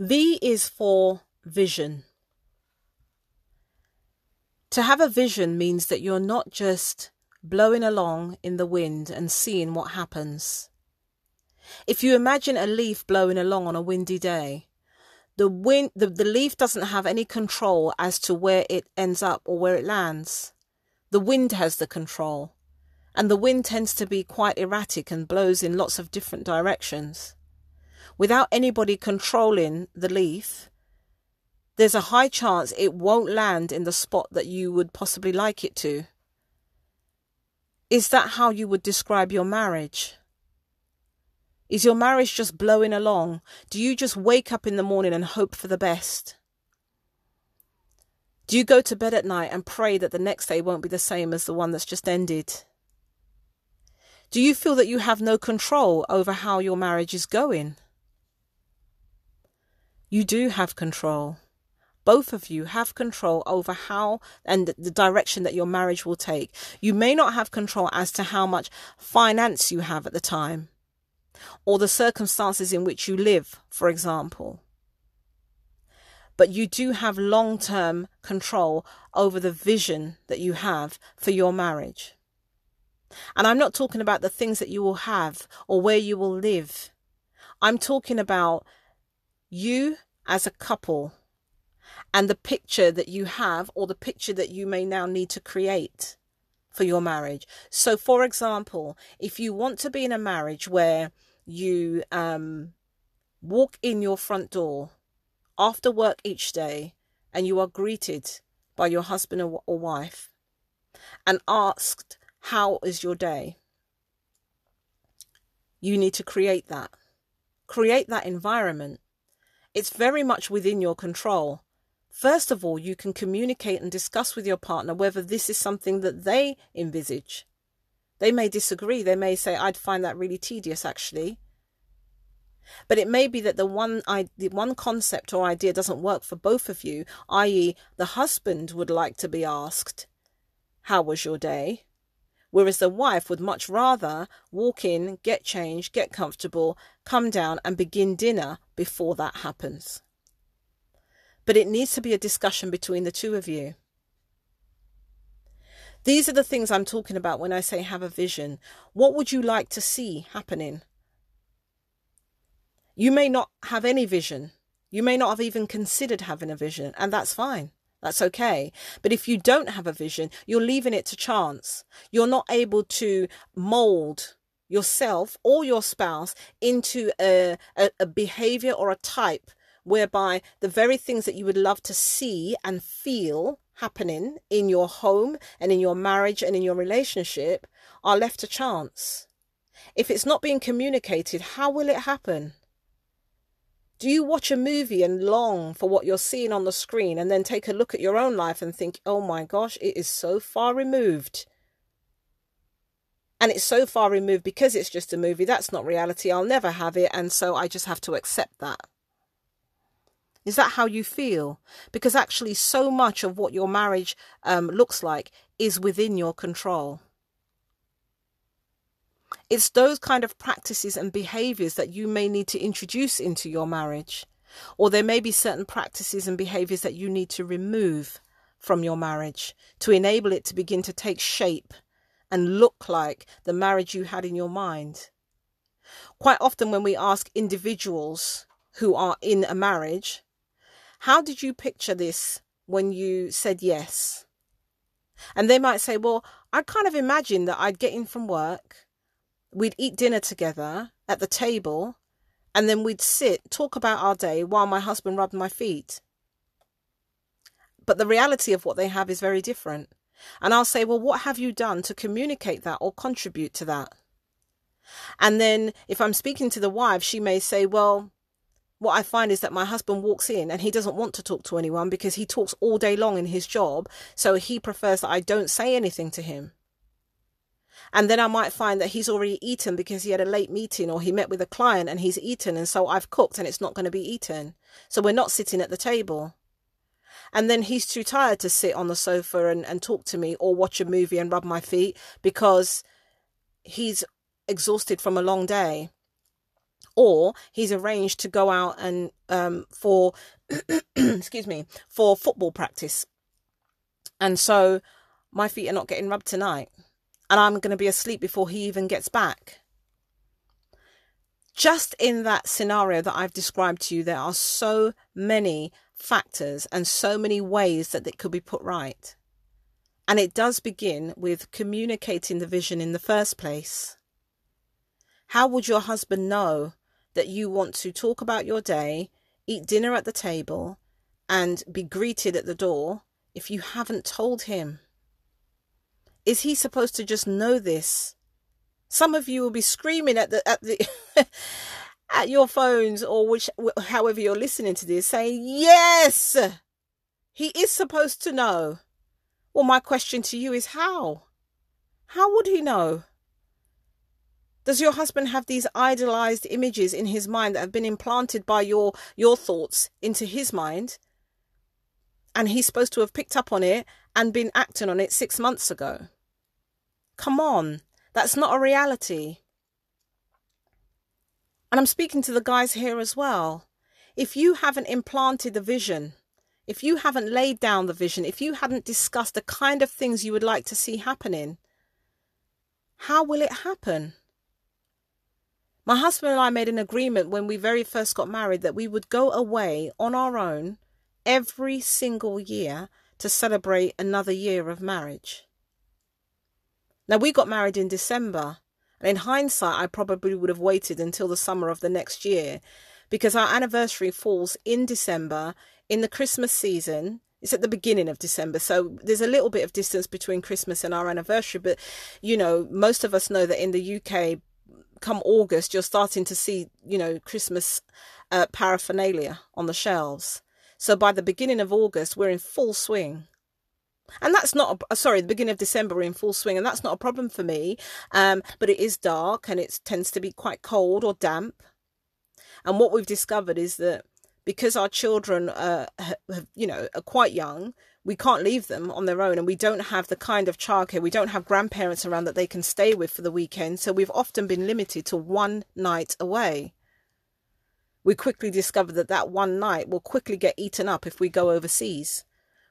V is for vision. To have a vision means that you're not just blowing along in the wind and seeing what happens. If you imagine a leaf blowing along on a windy day, the leaf doesn't have any control as to where it ends up or where it lands. The wind has the control, and the wind tends to be quite erratic and blows in lots of different directions. Without anybody controlling the leaf, there's a high chance it won't land in the spot that you would possibly like it to. Is that how you would describe your marriage? Is your marriage just blowing along? Do you just wake up in the morning and hope for the best? Do you go to bed at night and pray that the next day won't be the same as the one that's just ended? Do you feel that you have no control over how your marriage is going? You do have control. Both of you have control over how and the direction that your marriage will take. You may not have control as to how much finance you have at the time, or the circumstances in which you live, for example. But you do have long-term control over the vision that you have for your marriage. And I'm not talking about the things that you will have or where you will live. I'm talking about you as a couple and the picture that you have, or the picture that you may now need to create for your marriage. So, for example, if you want to be in a marriage where you walk in your front door after work each day and you are greeted by your husband or wife and asked, "How is your day?" you need to create that environment. It's very much within your control. First of all, you can communicate and discuss with your partner whether this is something that they envisage. They may disagree. They may say, "I'd find that really tedious, actually." But it may be that the one concept or idea doesn't work for both of you, i.e. the husband would like to be asked, "How was your day?" Whereas the wife would much rather walk in, get changed, get comfortable, come down and begin dinner before that happens. But it needs to be a discussion between the two of you. These are the things I'm talking about when I say have a vision. What would you like to see happening? You may not have any vision. You may not have even considered having a vision, and that's fine. That's okay. But if you don't have a vision, you're leaving it to chance. You're not able to mold yourself or your spouse into a behavior or a type whereby the very things that you would love to see and feel happening in your home and in your marriage and in your relationship are left to chance. If it's not being communicated, how will it happen? Do you watch a movie and long for what you're seeing on the screen and then take a look at your own life and think, "Oh my gosh, it is so far removed"? And it's so far removed because it's just a movie. That's not reality. I'll never have it. And so I just have to accept that. Is that how you feel? Because actually so much of what your marriage looks like is within your control. It's those kind of practices and behaviours that you may need to introduce into your marriage. Or there may be certain practices and behaviours that you need to remove from your marriage to enable it to begin to take shape and look like the marriage you had in your mind. Quite often when we ask individuals who are in a marriage, "How did you picture this when you said yes?" And they might say, "Well, I kind of imagined that I'd get in from work, we'd eat dinner together at the table, and then we'd sit, talk about our day while my husband rubbed my feet." But the reality of what they have is very different. And I'll say, "Well, what have you done to communicate that or contribute to that?" And then if I'm speaking to the wife, she may say, "Well, what I find is that my husband walks in and he doesn't want to talk to anyone because he talks all day long in his job. So he prefers that I don't say anything to him." And then I might find that he's already eaten because he had a late meeting or he met with a client and he's eaten. And so I've cooked and it's not going to be eaten. So we're not sitting at the table. And then he's too tired to sit on the sofa and talk to me or watch a movie and rub my feet because he's exhausted from a long day. or he's arranged to go out and for excuse me, for football practice. And so my feet are not getting rubbed tonight, and I'm going to be asleep before he even gets back. Just in that scenario that I've described to you, there are so many factors and so many ways that it could be put right. And it does begin with communicating the vision in the first place. How would your husband know that you want to talk about your day, eat dinner at the table, and be greeted at the door if you haven't told him? Is he supposed to just know this? Some of you will be screaming at the at your phones, or however you're listening to this, saying, yes, he is supposed to know. Well, my question to you is how? How would he know? Does your husband have these idolized images in his mind that have been implanted by your thoughts into his mind? And he's supposed to have picked up on it and been acting on it 6 months ago. Come on, that's not a reality. And I'm speaking to the guys here as well. If you haven't implanted the vision, if you haven't laid down the vision, if you haven't discussed the kind of things you would like to see happening, how will it happen? My husband and I made an agreement when we very first got married that we would go away on our own every single year to celebrate another year of marriage. Now, we got married in December, and in hindsight, I probably would have waited until the summer of the next year, because our anniversary falls in December. In the Christmas season, it's at the beginning of December, so there's a little bit of distance between Christmas and our anniversary. But, you know, most of us know that in the UK, come August, you're starting to see, you know, Christmas paraphernalia on the shelves. So by the beginning of August, we're in full swing. And that's not, sorry, the beginning of December, we're in full swing, and that's not a problem for me. But it is dark, and it tends to be quite cold or damp. And what we've discovered is that because our children are quite young, we can't leave them on their own, and we don't have the kind of childcare. We don't have grandparents around that they can stay with for the weekend. So we've often been limited to one night away. We quickly discover that one night will quickly get eaten up if we go overseas.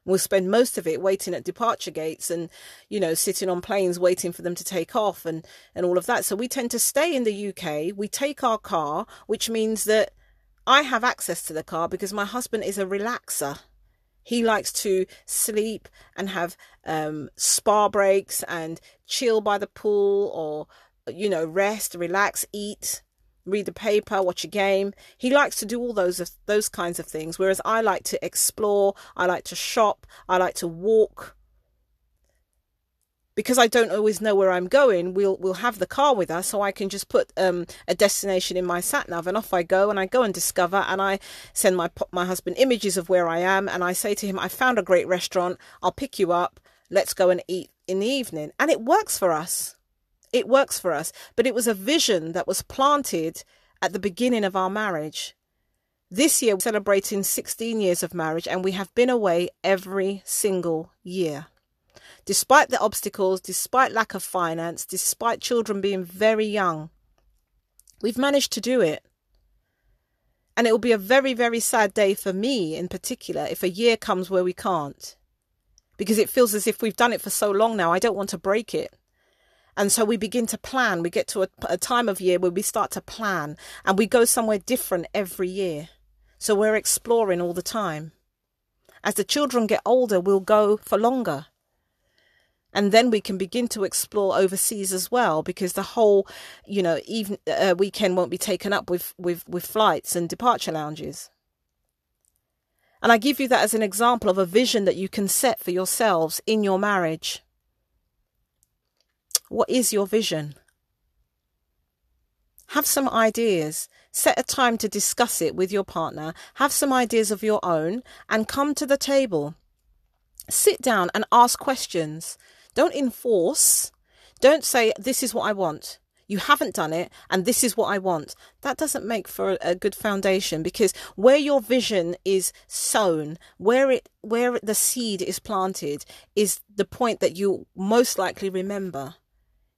We'll spend most of it waiting at departure gates and, you know, sitting on planes waiting for them to take off and all of that. So we tend to stay in the UK. We take our car, which means that I have access to the car because my husband is a relaxer. He likes to sleep and have spa breaks and chill by the pool, or, you know, rest, relax, eat, read the paper, watch a game. He likes to do all those kinds of things, whereas I like to explore, I like to shop, I like to walk. Because I don't always know where I'm going, we'll have the car with us, so I can just put a destination in my sat-nav, and off I go, and I go and discover, and I send my husband images of where I am, and I say to him, I found a great restaurant, I'll pick you up, let's go and eat in the evening. And it works for us. It works for us. But it was a vision that was planted at the beginning of our marriage. This year, we're celebrating 16 years of marriage, and we have been away every single year. Despite the obstacles, despite lack of finance, despite children being very young, we've managed to do it. And it will be a very, very sad day for me in particular if a year comes where we can't, because it feels as if we've done it for so long now. I don't want to break it. And so we begin to plan. We get to a time of year where we start to plan, and we go somewhere different every year. So we're exploring all the time. As the children get older, we'll go for longer. And then we can begin to explore overseas as well, because the whole, you know, weekend won't be taken up with flights and departure lounges. And I give you that as an example of a vision that you can set for yourselves in your marriage. What is your vision? Have some ideas. Set a time to discuss it with your partner. Have some ideas of your own and come to the table. Sit down and ask questions. Don't enforce. Don't say, this is what I want. You haven't done it, and this is what I want. That doesn't make for a good foundation, because where your vision is sown, where the seed is planted, is the point that you most likely remember.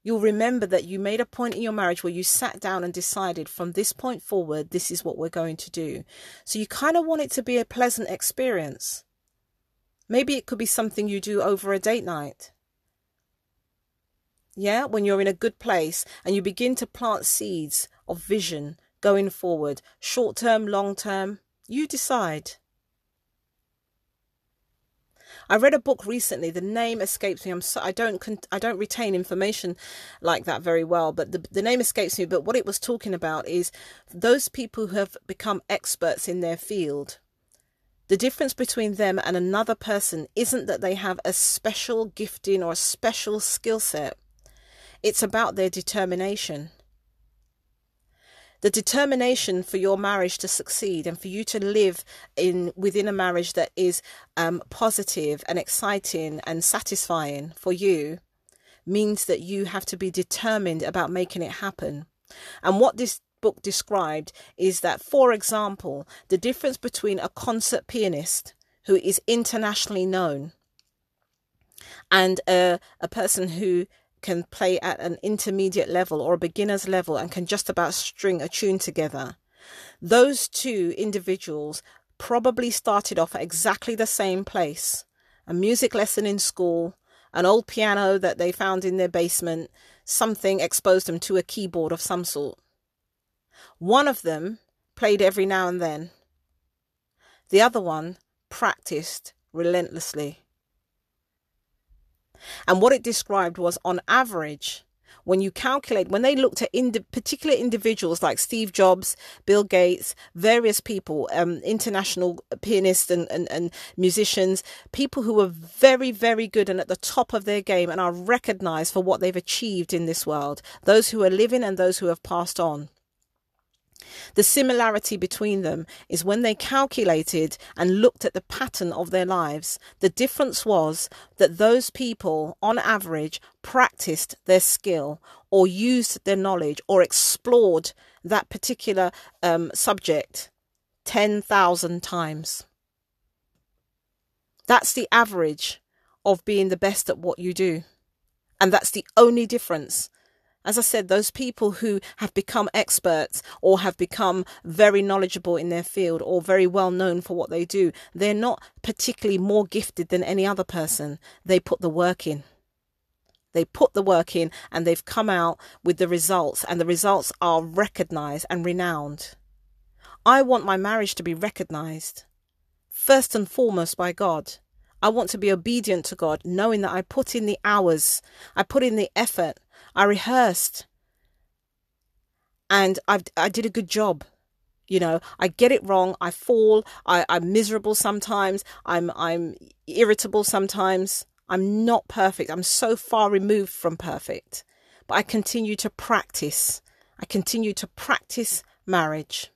You'll remember that you made a point in your marriage where you sat down and decided, from this point forward, this is what we're going to do. So you kind of want it to be a pleasant experience. Maybe it could be something you do over a date night. Yeah, when you're in a good place and you begin to plant seeds of vision going forward, short term, long term, you decide. I read a book recently. The name escapes me. I don't retain information like that very well. But the name escapes me. But what it was talking about is those people who have become experts in their field. The difference between them and another person isn't that they have a special gifting or a special skill set. It's about their determination. The determination for your marriage to succeed and for you to live within a marriage that is positive and exciting and satisfying for you means that you have to be determined about making it happen. And what this book described is that, for example, the difference between a concert pianist who is internationally known and a person who can play at an intermediate level or a beginner's level and can just about string a tune together. Those two individuals probably started off at exactly the same place. A music lesson in school, an old piano that they found in their basement, something exposed them to a keyboard of some sort. One of them played every now and then. The other one practiced relentlessly. And what it described was, on average, when you calculate, when they looked at particular individuals like Steve Jobs, Bill Gates, various people, international pianists and musicians, people who were very, very good and at the top of their game and are recognized for what they've achieved in this world, those who are living and those who have passed on. The similarity between them is when they calculated and looked at the pattern of their lives, the difference was that those people, on average, practiced their skill or used their knowledge or explored that particular subject 10,000 times. That's the average of being the best at what you do. And that's the only difference. As I said, those people who have become experts or have become very knowledgeable in their field or very well known for what they do, they're not particularly more gifted than any other person. They put the work in. They put the work in and they've come out with the results, and the results are recognized and renowned. I want my marriage to be recognized first and foremost by God. I want to be obedient to God, knowing that I put in the hours, I put in the effort, I rehearsed and I did a good job. You know, I get it wrong. I fall. I'm miserable sometimes. I'm irritable sometimes. I'm not perfect. I'm so far removed from perfect. But I continue to practice. I continue to practice marriage.